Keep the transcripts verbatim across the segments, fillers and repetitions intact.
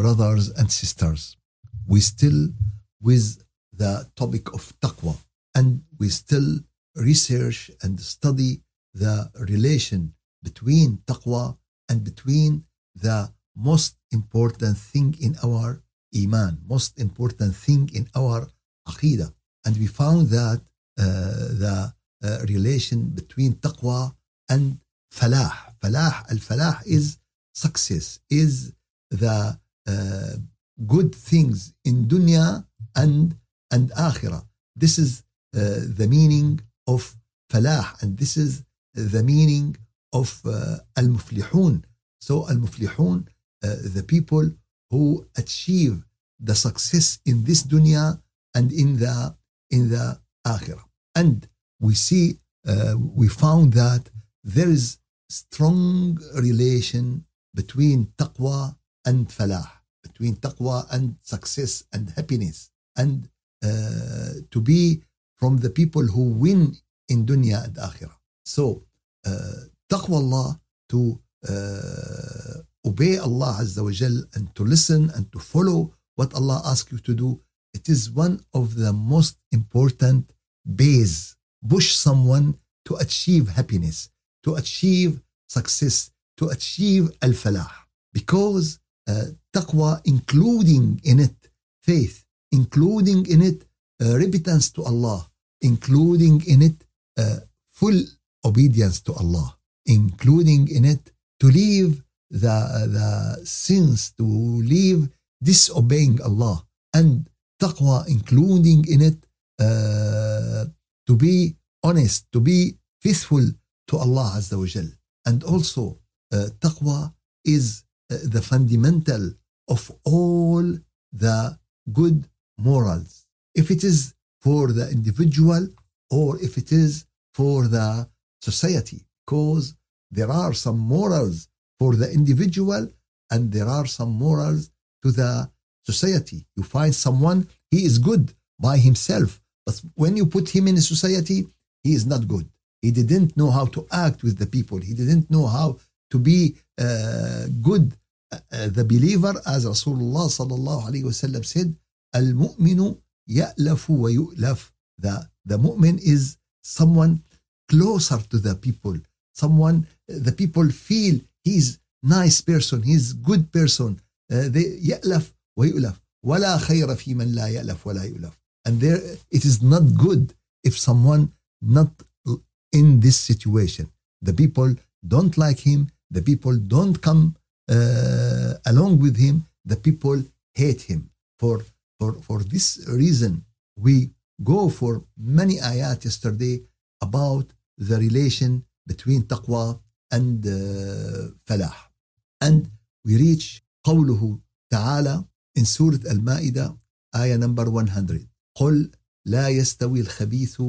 brothers and sisters, we still with the topic of taqwa, and we still research and study the relation between taqwa and between the most important thing in our iman, most important thing in our aqidah. And we found that uh, the uh, relation between taqwa and falah, falah, al-falah is success, is the uh, good things in dunya and and akhirah. This is uh, the meaning of falah, and this is the meaning of uh, al-muflihun. So al-muflihun, uh, the people who achieve the success in this dunya and in the in the akhirah. And we see, uh, we found that there is strong relation between taqwa and falah, between taqwa and success and happiness, and uh, to be from the people who win in dunya and akhirah. So uh, taqwa Allah, to uh, obey Allah Azza wa Jal, and to listen and to follow what Allah asks you to do, it is one of the most important base, push someone to achieve happiness, to achieve success, to achieve al-falah, because uh, taqwa, including in it faith, including in it uh, repentance to Allah, including in it uh, full obedience to Allah, including in it to leave the, the sins, to leave disobeying Allah, and taqwa including in it uh, to be honest, to be faithful to Allah Azza wa Jal. And also uh, taqwa is uh, the fundamental of all the good morals, if it is for the individual or if it is for the society, because there are some morals for the individual and there are some morals to the society. You find someone, he is good by himself, but when you put him in a society, he is not good. He didn't know how to act with the people. He didn't know how to be uh, good. Uh, the believer, as Rasulullah sallallahu alayhi wa sallam said, al-mu'minu ya'lafu wa yu'laf. The, the mu'min is someone closer to the people. Someone, the people feel he's nice person, he's good person. Uh, they ya'laf wa yu'laf. وَلَا خَيْرَ فِي مَنْ لَا يَأْلَفْ وَلَا يُؤْلَفْ. And there, it is not good if someone not in this situation. The people don't like him. The people don't come uh, along with him. The people hate him. For, for, for this reason, we go for many ayat yesterday about the relation between taqwa and uh, falah. And we reach قوله تعالى in Surah Al-Ma'idah, ayah number one hundred. قل لا يستوي الخبيث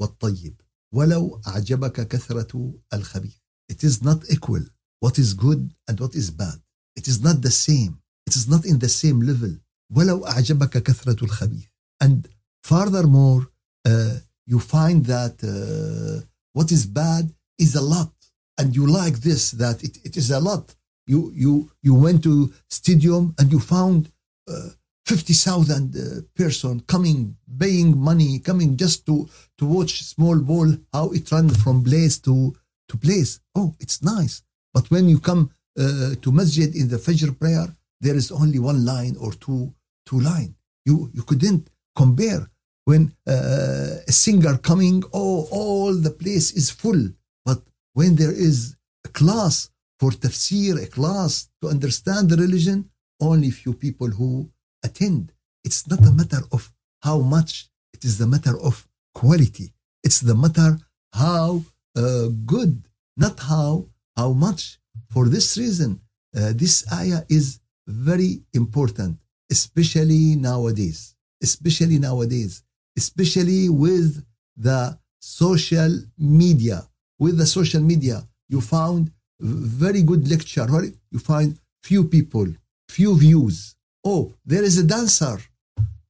والطيب ولو أعجبك كثرة الخبيث. It is not equal what is good and what is bad. It is not the same. It is not in the same level. ولو أعجبك كثرة الخبيث. And furthermore, uh, you find that uh, what is bad is a lot, and you like this, that it, it is a lot. You you you went to stadium and you found uh, fifty thousand uh, person coming, paying money, coming just to, to watch small ball, how it runs from place to, to place. Oh, it's nice. But when you come uh, to masjid in the Fajr prayer, there is only one line or two two line. You you couldn't compare. When uh, a singer coming, oh, all the place is full. But when there is a class for tafsir, a class to understand the religion, only few people who attend. It's not a matter of how much, it is the matter of quality. It's the matter how uh, good, not how how much. For this reason, uh, this ayah is very important, especially nowadays, especially nowadays, especially with the social media. With the social media, you found very good lecture, you find few people, few views. Oh, there is a dancer,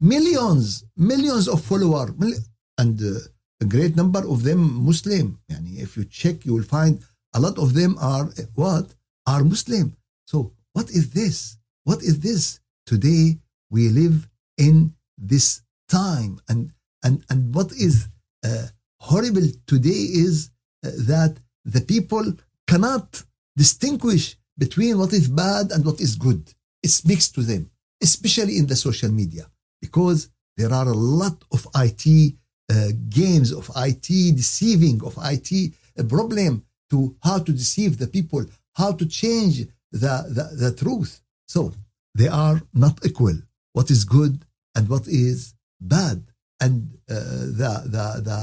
millions, millions of followers, and uh, a great number of them Muslim. Yani if you check, you will find a lot of them are what? Are Muslim. So what is this? What is this? Today we live in this time, and and and what is uh, horrible today is uh, that the people cannot distinguish between what is bad and what is good. It's mixed to them, especially in the social media, because there are a lot of I T uh, games, of I T deceiving, of I T a problem to how to deceive the people, how to change the, the, the truth. So they are not equal. What is good and what is bad? And uh, the, the, the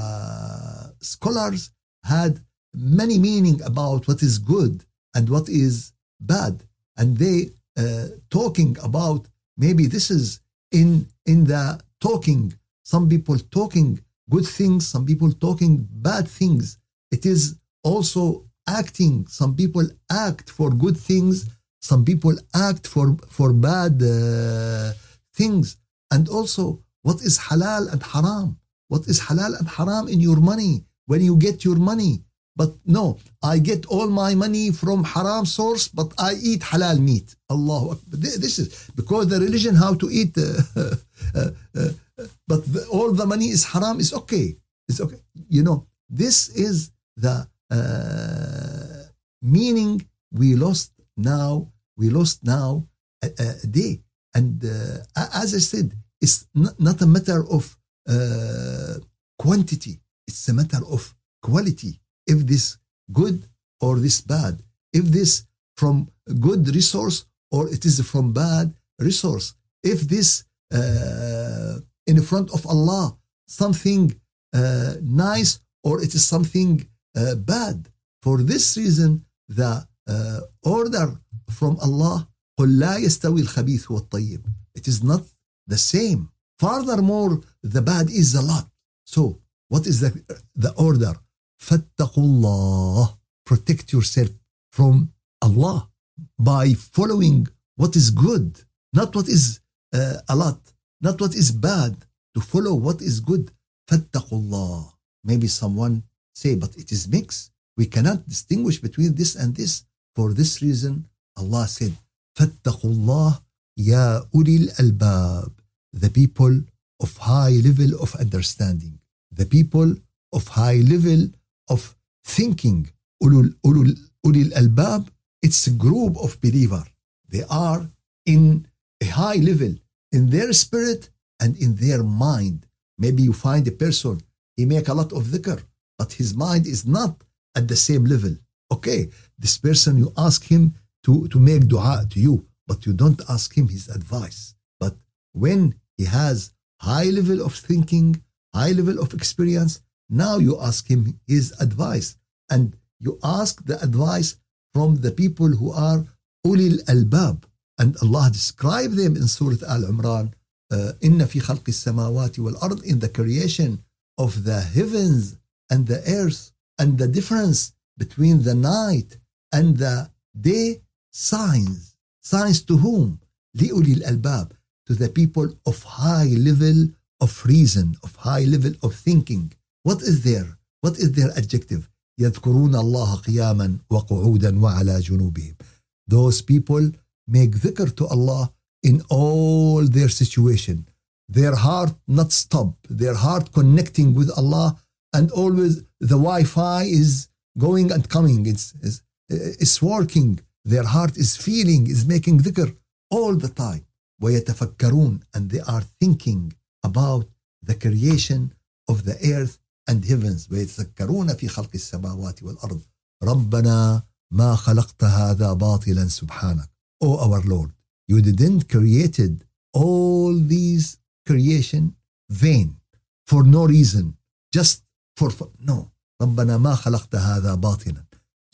scholars had many meaning about what is good and what is bad. And they uh, talking about, maybe this is in, in the talking, some people talking good things, some people talking bad things. It is also acting. Some people act for good things, some people act for, for bad uh, things. And also, what is halal and haram? What is halal and haram in your money, when you get your money? But no, I get all my money from haram source, but I eat halal meat. Allahu Akbar. This is because the religion how to eat, uh, uh, uh, but the, all the money is haram, is okay. It's okay. You know, this is the uh, meaning we lost now. We lost now a, a day. And uh, as I said, it's not, not a matter of uh, quantity. It's a matter of quality. If this good or this bad, if this from good resource or it is from bad resource, if this uh, in front of Allah, something uh, nice or it is something uh, bad. For this reason, the uh, order from Allah, قُلْ لَا يَسْتَوِي الْخَبِيثُ وَالطَّيِّبُ. It is not the same. Furthermore, the bad is a lot. So, what is the, the order? فَاتَّقُوا اللَّهِ. Protect yourself from Allah by following what is good, not what is uh, a lot, not what is bad, to follow what is good. فَاتَّقُوا اللَّهِ. Maybe someone say, but it is mixed. We cannot distinguish between this and this. For this reason, Allah said, فَاتَّقُوا اللَّهِ يَا أُولِي الْأَلْبَابِ. The people of high level of understanding, the people of high level of thinking. أُولُو الْأَلْبَابِ, it's a group of believers. They are in a high level in their spirit and in their mind. Maybe you find a person, he make a lot of dhikr, but his mind is not at the same level. Okay, this person, you ask him to, to make dua to you, but you don't ask him his advice. But when he has high level of thinking, high level of experience, now you ask him his advice. And you ask the advice from the people who are ulil albab. And Allah described them in Surah Al-Imran, إِنَّ فِي خَلْقِ السَّمَاوَاتِ وَالْأَرْضِ, in the creation of the heavens and the earth, and the difference between the night and the day, signs. Signs to whom? لِأُولِي الْأَلْبَابِ, to the people of high level of reason, of high level of thinking. What is their, what is their adjective? يَذْكُرُونَ اللَّهَ قِيَامًا وَقُعُودًا وَعَلَى جُنُوبِهِمْ. Those people make dhikr to Allah in all their situation. Their heart not stop, their heart connecting with Allah, and always the Wi-Fi is going and coming, it's, it's, it's working. Their heart is feeling, is making dhikr all the time. وَيَتَفَكَّرُونَ, and they are thinking about the creation of the earth and heavens. وَيَتَفَكَّرُونَ فِي خَلْقِ السَّمَاوَاتِ وَالْأَرْضِ رَبَّنَا مَا خَلَقْتَ هَذَا بَاطِلًا سُبْحَانَكَ. O our Lord, you didn't created all these creation vain, for no reason, just for fun. No. رَبَّنَا مَا خَلَقْتَ هَذَا بَاطِلًا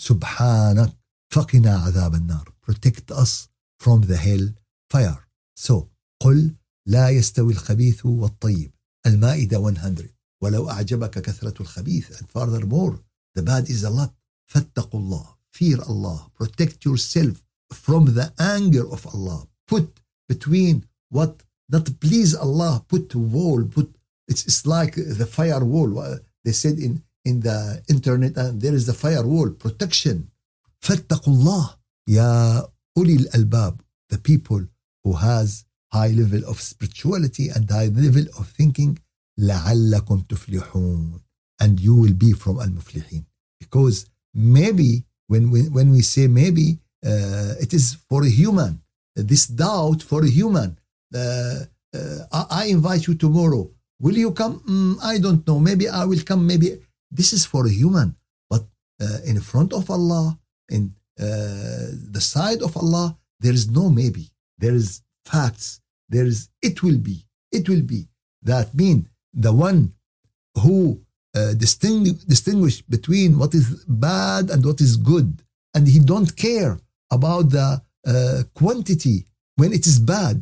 سُبْحَانَكَ فَقِنَا عَذَابَ النَّارِ. Protect us from the hell fire. So, قُلْ لَا يَسْتَوِي الْخَبِيثُ وَالطَّيِّبُ. Al-Ma'idah one hundred. وَلَوْ أَعْجَبَكَ كَثْرَةُ الْخَبِيثِ. And furthermore, the bad is a lot. فَاتَّقُوا اللَّهِ. Fear Allah. Protect yourself from the anger of Allah. Put between what not please Allah, put a wall, put, it's, it's like the firewall. They said in, in the internet, and there is the firewall, protection. فَاتَّقُوا اللَّهِ يَا أُولِي الْأَلْبَابِ. The people who has high level of spirituality and high level of thinking, لعلكم تفلحون, and you will be from المفلحين. Because maybe when we, when we say maybe uh, it is for a human, this doubt for a human. Uh, uh, I invite you tomorrow. Will you come? Mm, I don't know. Maybe I will come. Maybe this is for a human. But uh, in front of Allah, in uh, the side of Allah, there is no maybe. There is facts. There is it will be. It will be. That means the one who uh, distinguish distinguish between what is bad and what is good, and he don't care about the uh, quantity when it is bad,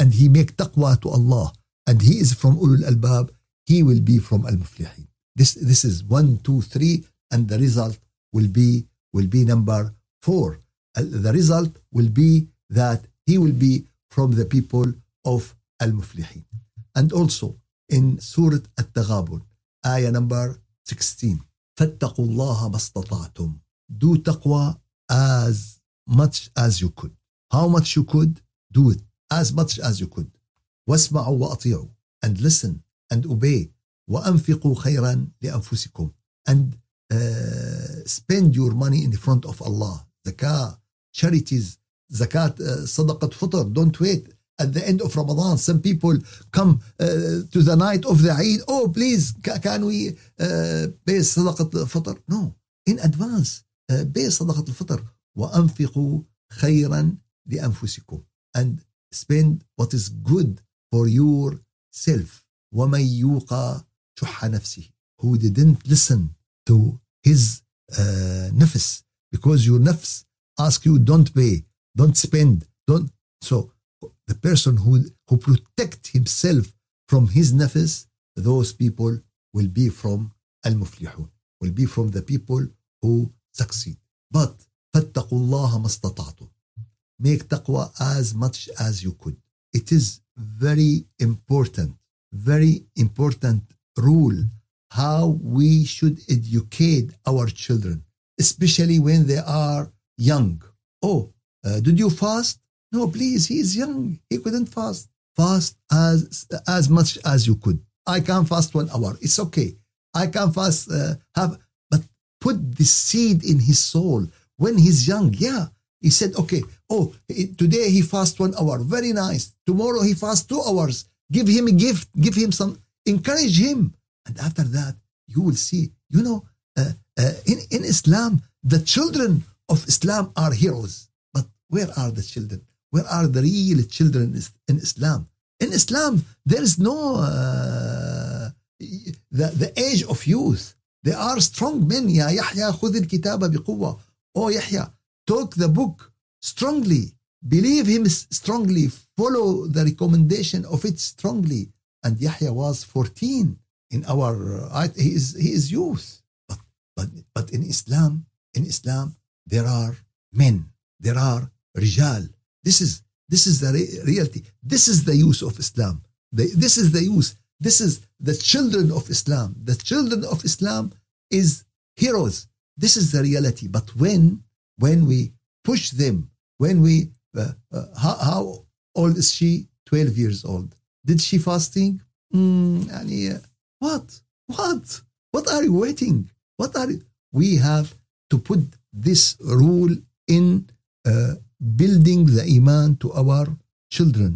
and he make taqwa to Allah, and he is from Ulul Albab, he will be from Al-Muflihin. This, this is one, two, three, and the result will be, will be number four. The result will be that he will be from the people of Al-Muflihin. And also in Surah At-Taghabun, ayah number sixteen, فَاتَّقُوا اللَّهَ مَا اسْتَطَعْتُمْ. Do taqwa as much as you could. How much you could, do it. As much as you could. وَاسْمَعُوا وَأَطِيعُوا, and listen and obey. وَأَنْفِقُوا خَيْرًا لِأَنفُسِكُمْ, and uh, spend your money in front of Allah. Zakah, charities, zakat, uh, sadaqat fitr. Don't wait at the end of Ramadan. Some people come uh, to the night of the Eid. Oh, please, ca- can we uh, pay sadaqat fitr? No, in advance. Uh, pay sadaqat fitr. وَأَنْفِقُوا خَيْرًا لِأَنفُسِكُمْ, and spend what is good for yourself. وَمَنْ يُوقَى شُحَّ نَفْسِهِ, who didn't listen to his uh, nafs, because your nafs ask you don't pay, don't spend, don't. So the person who who protect himself from his nafs, those people will be from al-muflihun, will be from the people who succeed. But فَاتَّقُوا اللَّهَ مَا اسْتَطَعْتُمْ, make taqwa as much as you could. It is very important, very important rule how we should educate our children, especially when they are young. Oh, uh, did you fast? No, please, he is young. He couldn't fast. Fast as as much as you could. I can fast one hour. It's okay. I can fast uh, have, but put the seed in his soul when he's young. Yeah. He said, okay, oh, today he fasts one hour. Very nice. Tomorrow he fasts two hours. Give him a gift. Give him some. Encourage him. And after that, you will see, you know, uh, uh, in, in Islam, the children of Islam are heroes. But where are the children? Where are the real children in Islam? In Islam, there is no, uh, the, the age of youth. They are strong men. Ya Yahya, khudh al-kitaba bi quwwa. Oh, Yahya, talk the book strongly, believe him strongly, follow the recommendation of it strongly. And Yahya was fourteen in our, he is, he is youth. But, but, but in Islam, in Islam, there are men, there are rijal. This is, this is the re- reality. This is the use of Islam. The, this is the use. This is the children of Islam. The children of Islam is heroes. This is the reality. But when When we push them, when we, uh, uh, how, how old is she? twelve years old. Did she fasting? Mm, and, uh, what? What? What are you waiting? What are you? We have to put this rule in uh, building the iman to our children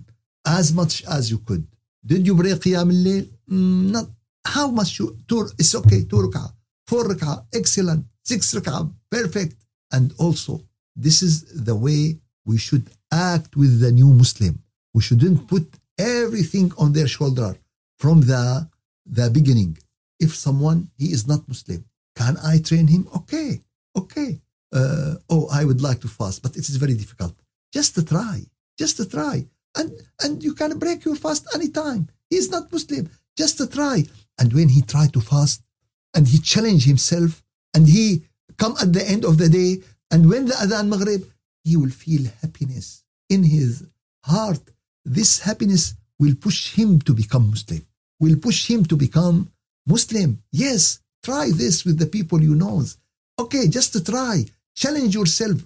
as much as you could. Did you break Qiyam al-Layl? Mm, not. How much you? Two, it's okay. Two rak'ah. Four rak'ah. Excellent. Six rak'ah. Perfect. And also, this is the way we should act with the new Muslim. We shouldn't put everything on their shoulder from the, the beginning. If someone, he is not Muslim, can I train him? Okay, okay. Uh, oh, I would like to fast, but it is very difficult. Just to try, just to try. And, and you can break your fast anytime. He is not Muslim, just to try. And when he tried to fast, and he challenged himself, and he come at the end of the day, and when the Adhan Maghrib, he will feel happiness in his heart. This happiness will push him to become Muslim, will push him to become Muslim. Yes, try this with the people you know. Okay, just try. Challenge yourself.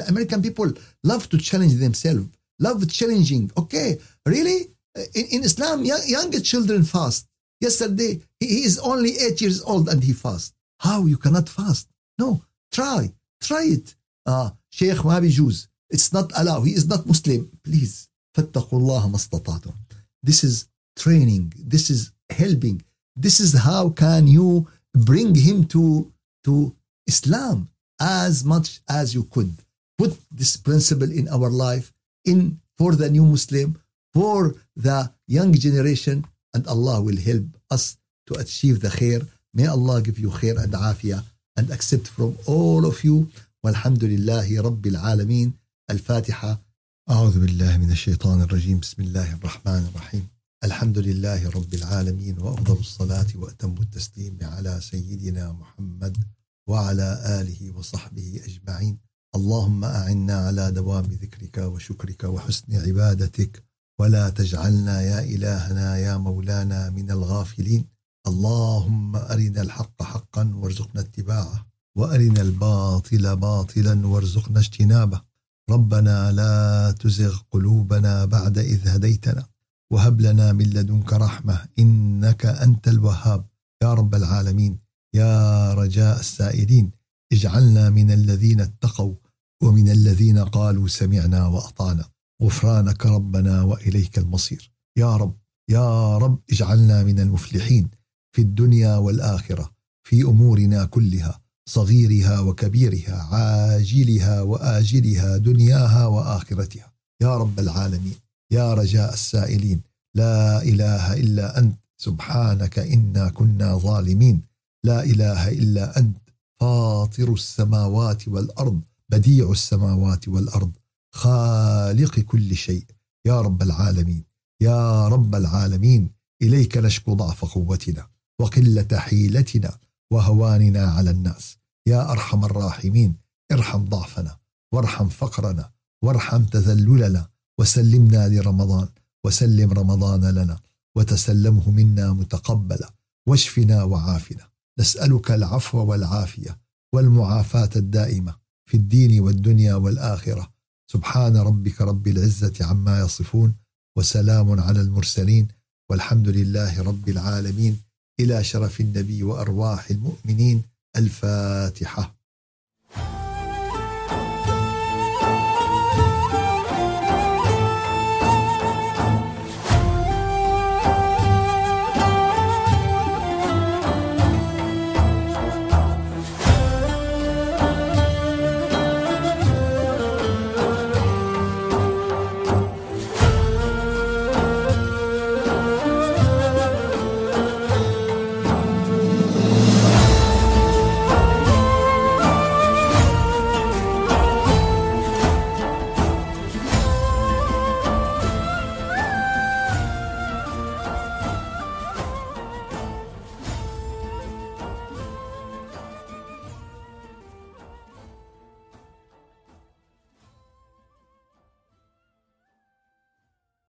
The American people love to challenge themselves. love challenging. Okay, really? In, in Islam, young, young children fast. Yesterday, he, he is only eight years old and he fast. How? You cannot fast. No, try. Try it. Uh, Sheikh ما بيجوز. It's not allowed. He is not Muslim. Please. فاتقوا الله ما استطعتم. This is training. This is helping. This is how can you bring him to, to Islam as much as you could. Put this principle in our life, in for the new Muslim, for the young generation, and Allah will help us to achieve the khair. May Allah give you khair and afiyah and accept from all of you. Walhamdulillahi Rabbil Alameen. Al-Fatiha. أعوذ بالله من الشيطان الرجيم. بسم الله الرحمن الرحيم. الحمد لله رب العالمين وأفضل الصلاة وأتم التسليم على سيدنا محمد وعلى آله وصحبه أجمعين. اللهم أعنا على دوام ذكرك وشكرك وحسن عبادتك ولا تجعلنا يا إلهنا يا مولانا من الغافلين. اللهم أرنا الحق حقا وارزقنا اتباعه وأرنا الباطل باطلا وارزقنا اجتنابه. ربنا لا تزغ قلوبنا بعد إذ هديتنا وهب لنا من لدنك رحمة إنك أنت الوهاب. يا رب العالمين يا رجاء السائلين اجعلنا من الذين اتقوا ومن الذين قالوا سمعنا وأطعنا غفرانك ربنا وإليك المصير. يا رب يا رب اجعلنا من المفلحين في الدنيا والآخرة في أمورنا كلها صغيرها وكبيرها عاجلها وآجلها دنياها وآخرتها. يا رب العالمين يا رجاء السائلين لا إله إلا أنت سبحانك إنا كنا ظالمين. لا إله إلا أنت فاطر السماوات والأرض بديع السماوات والأرض خالق كل شيء. يا رب العالمين يا رب العالمين إليك نشكو ضعف قوتنا وقلة حيلتنا وهواننا على الناس. يا أرحم الراحمين ارحم ضعفنا وارحم فقرنا وارحم تذللنا وسلمنا لرمضان وسلم رمضان لنا وتسلمه منا متقبلا واشفنا وعافنا. نسألك العفو والعافية والمعافاة الدائمة في الدين والدنيا والآخرة. سبحان ربك رب العزة عما يصفون وسلام على المرسلين والحمد لله رب العالمين. إلى شرف النبي وأرواح المؤمنين. الفاتحة.